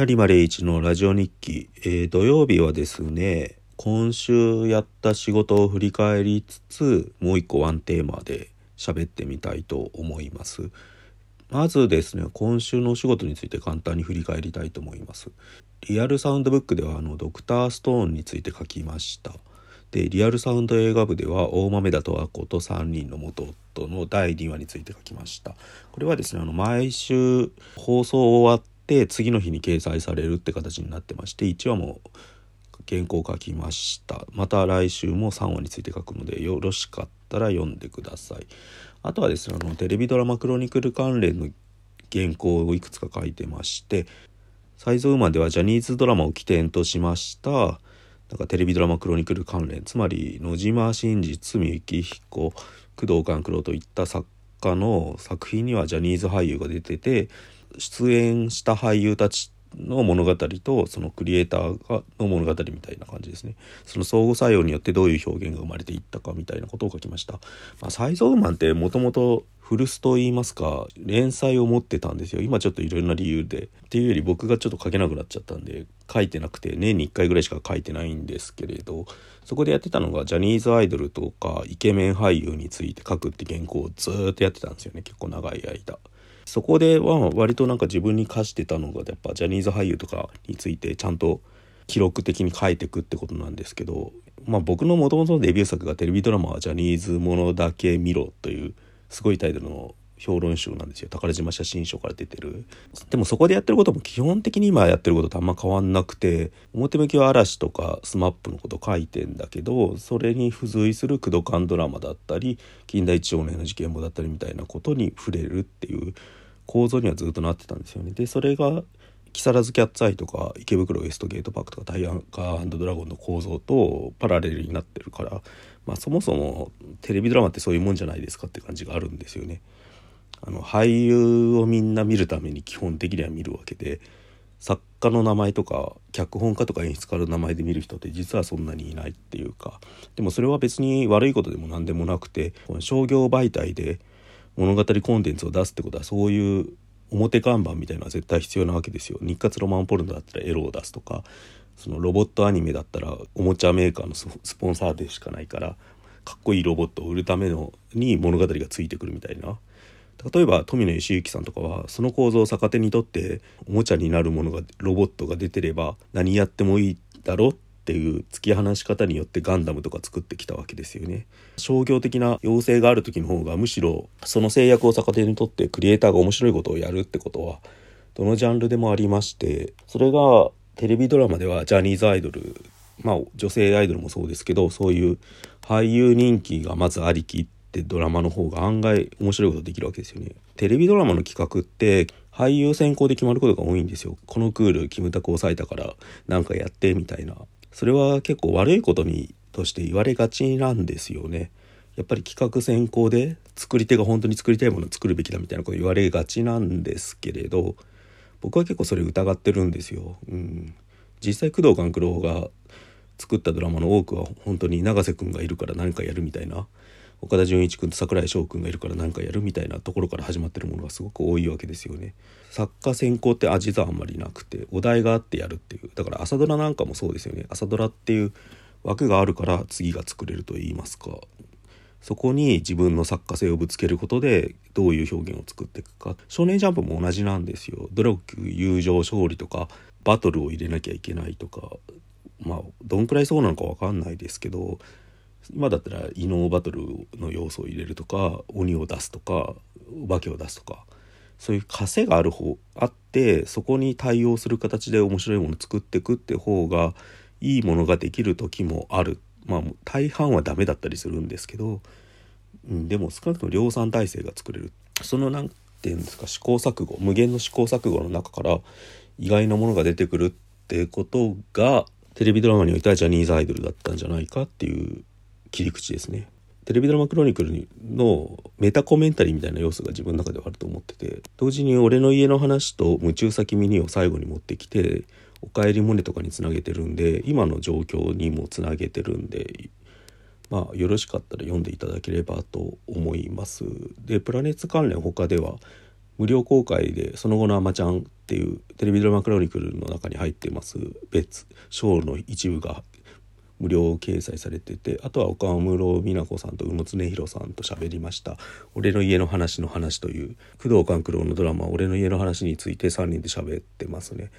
成間礼一のラジオ日記、土曜日はですね、今週やった仕事を振り返りつつ、もう一個ワンテーマで喋ってみたいと思います。まずですね、今週のお仕事について簡単に振り返りたいと思います。リアルサウンドブックではドクターストーンについて書きました。で、リアルサウンド映画部では大豆田十和子と3人の元夫の第2話について書きました。これはですね、毎週放送終わって次の日に掲載されるって形になってまして、1話も原稿を書きました。また来週も3話について書くので、よろしかったら読んでください。あとはですね、テレビドラマクロニクル関連の原稿をいくつか書いてまして、サイズウーマンではジャニーズドラマを起点としましたテレビドラマクロニクル関連、つまり野島伸司、堤幸彦、工藤官九郎といった作家の作品にはジャニーズ俳優が出てて、出演した俳優たちの物語とそのクリエイターの物語みたいな感じですね。その相互作用によってどういう表現が生まれていったかみたいなことを書きました。サイズウーマンってもともと古巣といいますか連載を持ってたんですよ。今ちょっといろんな理由でっていうより僕がちょっと書けなくなっちゃったんで書いてなくて、年に1回ぐらいしか書いてないんですけれど、そこでやってたのがジャニーズアイドルとかイケメン俳優について書くって原稿をずっとやってたんですよね、結構長い間。そこでは割と自分に課してたのがやっぱジャニーズ俳優とかについてちゃんと記録的に書いていくってことなんですけど、僕の元々のデビュー作がテレビドラマはジャニーズものだけ見ろというすごいタイトルの評論集なんですよ。宝島写真賞から出てる。でもそこでやってることも基本的に今やってることとあんま変わんなくて、表向きは嵐とかスマップのこと書いてんだけど、それに付随する工藤官ドラマだったり金田一少年の事件簿だったりみたいなことに触れるっていう構造にはずっとなってたんですよね。でそれが木更津キャッツアイとか池袋ウエストゲートパークとかダイアンカー&ドラゴンの構造とパラレルになってるから、そもそもテレビドラマってそういうもんじゃないですかって感じがあるんですよね。俳優をみんな見るために基本的には見るわけで、作家の名前とか脚本家とか演出家の名前で見る人って実はそんなにいないっていうか、でもそれは別に悪いことでも何でもなくて、商業媒体で物語コンテンツを出すってことはそういう表看板みたいなのは絶対必要なわけですよ。日活ロマンポルノだったらエロを出すとか、そのロボットアニメだったらおもちゃメーカーのスポンサーでしかないから、かっこいいロボットを売るためのに物語がついてくるみたいな。例えば富野義行さんとかはその構造を逆手にとって、おもちゃになるものがロボットが出てれば何やってもいいだろっていう突き放し方によってガンダムとか作ってきたわけですよね。商業的な要請がある時の方がむしろその制約を逆手にとってクリエイターが面白いことをやるってことはどのジャンルでもありまして、それがテレビドラマではジャニーズアイドル、女性アイドルもそうですけど、そういう俳優人気がまずありきってドラマの方が案外面白いことできるわけですよね。テレビドラマの企画って俳優選考で決まることが多いんですよ。このクールキムタク抑えたからなんかやってみたいな。それは結構悪いことにとして言われがちなんですよね。やっぱり企画選考で作り手が本当に作りたいものを作るべきだみたいなこと言われがちなんですけれど、僕は結構それ疑ってるんですよ。実際工藤官九郎が作ったドラマの多くは本当に永瀬くんがいるから何かやるみたいな、岡田准一君と櫻井翔君がいるから何かやるみたいなところから始まってるものがすごく多いわけですよね。作家選考って実はあんまりなくて、お題があってやるっていう。だから朝ドラなんかもそうですよね。朝ドラっていう枠があるから次が作れると言いますか、そこに自分の作家性をぶつけることでどういう表現を作っていくか。少年ジャンプも同じなんですよ。努力、友情、勝利とかバトルを入れなきゃいけないとか、どんくらいそうなのか分かんないですけど、今だったら異能バトルの要素を入れるとか、鬼を出すとか、お化けを出すとか、そういう枷がある方あって、そこに対応する形で面白いものを作っていくって方がいいものができる時もある。大半はダメだったりするんですけど、でも少なくとも量産体制が作れる。そのなんていうんですか、試行錯誤、無限の試行錯誤の中から意外なものが出てくるってことがテレビドラマにおいてはジャニーズアイドルだったんじゃないかっていう切り口ですね。テレビドラマクロニクルのメタコメンタリーみたいな要素が自分の中ではあると思ってて、同時に俺の家の話と夢中先ミニを最後に持ってきて、おかえりモネとかにつなげてるんで、今の状況にもつなげてるんで、よろしかったら読んでいただければと思います。でプラネッツ関連他では無料公開でその後のアマちゃんっていうテレビドラマクロニクルの中に入ってます別ショーの一部が無料掲載されてて、あとは岡室美奈子さんと宇野恒弘さんと喋りました俺の家の話の話という工藤官九郎のドラマ俺の家の話について3人で喋ってますね。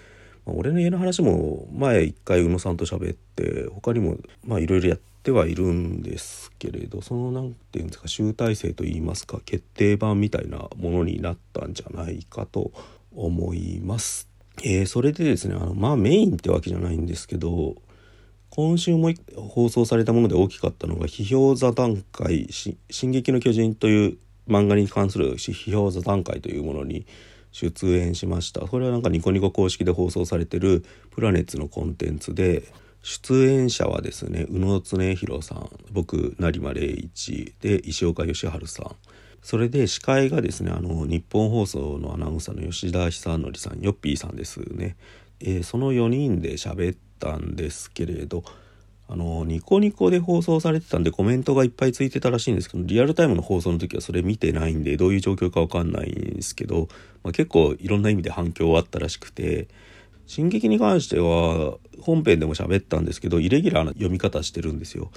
俺の家の話も前1回宇野さんと喋って他にもいろいろやってはいるんですけれど、その何ていうんですか集大成といいますか決定版みたいなものになったんじゃないかと思います。それでですねメインってわけじゃないんですけど今週も放送されたもので大きかったのが批評座談会進撃の巨人という漫画に関する批評座談会というものに出演しました。これはニコニコ公式で放送されてるプラネッツのコンテンツで出演者はですね宇野恒弘さん、僕成間礼一で石岡義治さん、それで司会がですね日本放送のアナウンサーの吉田久典さん、よっぴーさんですね。その4人で喋ったんですけれどニコニコで放送されてたんでコメントがいっぱいついてたらしいんですけど、リアルタイムの放送の時はそれ見てないんでどういう状況か分かんないんですけど、結構いろんな意味で反響はあったらしくて、進撃に関しては本編でも喋ったんですけどイレギュラーな読み方してるんですよ。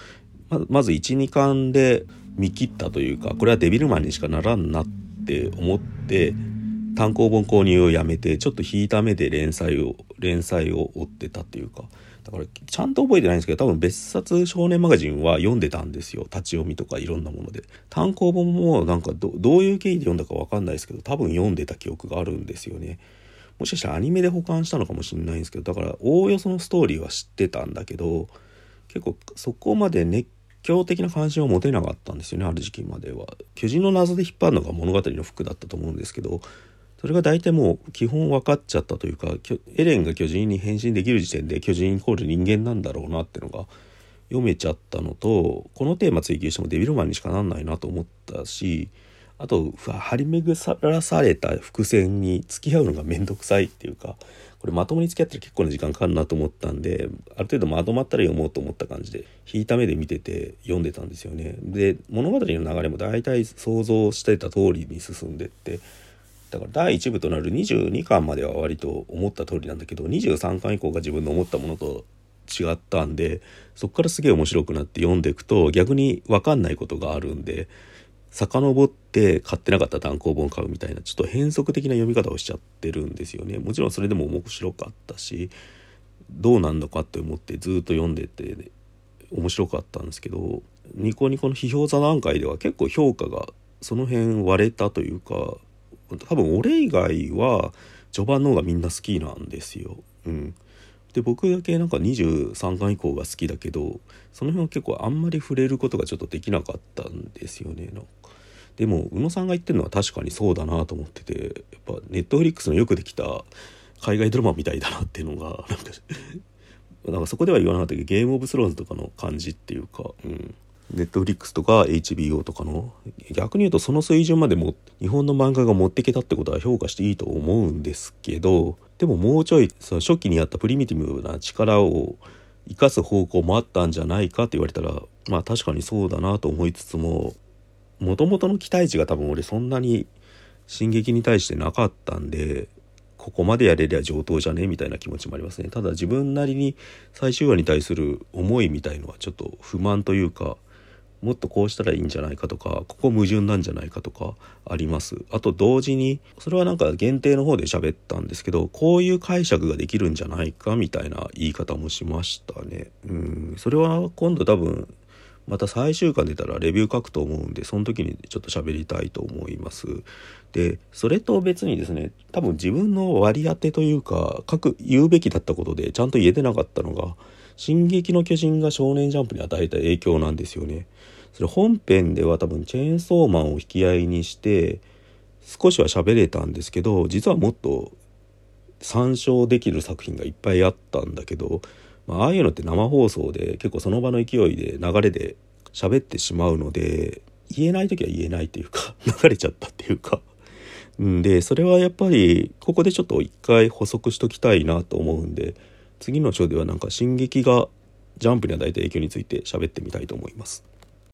まず 1,2 巻で見切ったというかこれはデビルマンにしかならんなって思って単行本購入をやめてちょっと引いた目で連載を追ってたっていうか、だからちゃんと覚えてないんですけど多分別冊少年マガジンは読んでたんですよ。立ち読みとかいろんなもので単行本もどういう経緯で読んだか分かんないですけど多分読んでた記憶があるんですよね。もしかしたらアニメで保管したのかもしれないんですけど、だからおおよそのストーリーは知ってたんだけど結構そこまで熱狂的な関心は持てなかったんですよね。ある時期までは巨人の謎で引っ張るのが物語の服だったと思うんですけど、それが大体もう基本分かっちゃったというかエレンが巨人に変身できる時点で巨人イコール人間なんだろうなってのが読めちゃったのと、このテーマ追求してもデビルマンにしかなんないなと思ったし、あと張り巡らされた伏線に付き合うのがめんどくさいっていうか、これまともに付き合ったら結構な時間かかるなと思ったんである程度まとまったら読もうと思った感じで引いた目で見てて読んでたんですよね。で物語の流れも大体想像してた通りに進んでってだから第1部となる22巻までは割と思った通りなんだけど23巻以降が自分の思ったものと違ったんでそこからすげえ面白くなって読んでいくと逆に分かんないことがあるんで遡って買ってなかった単行本買うみたいなちょっと変則的な読み方をしちゃってるんですよね。もちろんそれでも面白かったしどうなんのかって思ってずっと読んでて、ね、面白かったんですけどニコニコの批評座談会では結構評価がその辺割れたというか多分俺以外は序盤の方がみんな好きなんですよ、で僕だけ23巻以降が好きだけどその辺は結構あんまり触れることがちょっとできなかったんですよね。でも宇野さんが言ってるのは確かにそうだなと思ってて、やっぱ Netflix のよくできた海外ドラマみたいだなっていうのがなんかそこでは言わなかったけどゲームオブスローンズとかの感じっていうか、Netflix とか HBO とかの逆に言うとその水準までも日本の漫画が持ってけたってことは評価していいと思うんですけど、でももうちょいその初期にあったプリミティブな力を生かす方向もあったんじゃないかって言われたら確かにそうだなと思いつつも、元々の期待値が多分俺そんなに進撃に対してなかったんでここまでやれりゃ上等じゃねみたいな気持ちもありますね。ただ自分なりに最終話に対する思いみたいのはちょっと不満というかもっとこうしたらいいんじゃないかとかここ矛盾なんじゃないかとかあります。あと同時にそれは限定の方で喋ったんですけどこういう解釈ができるんじゃないかみたいな言い方もしましたね。それは今度多分また最終巻出たらレビュー書くと思うんでその時にちょっと喋りたいと思います。でそれと別にですね多分自分の割り当てというか言うべきだったことでちゃんと言えてなかったのが進撃の巨人が少年ジャンプに与えた影響なんですよね。それ本編では多分チェーンソーマンを引き合いにして少しは喋れたんですけど実はもっと参照できる作品がいっぱいあったんだけど、ああいうのって生放送で結構その場の勢いで流れで喋ってしまうので言えない時は言えないというか流れちゃったっていうかでそれはやっぱりここでちょっと一回補足しときたいなと思うんで次の章では進撃がジャンプに与えた影響について喋ってみたいと思います。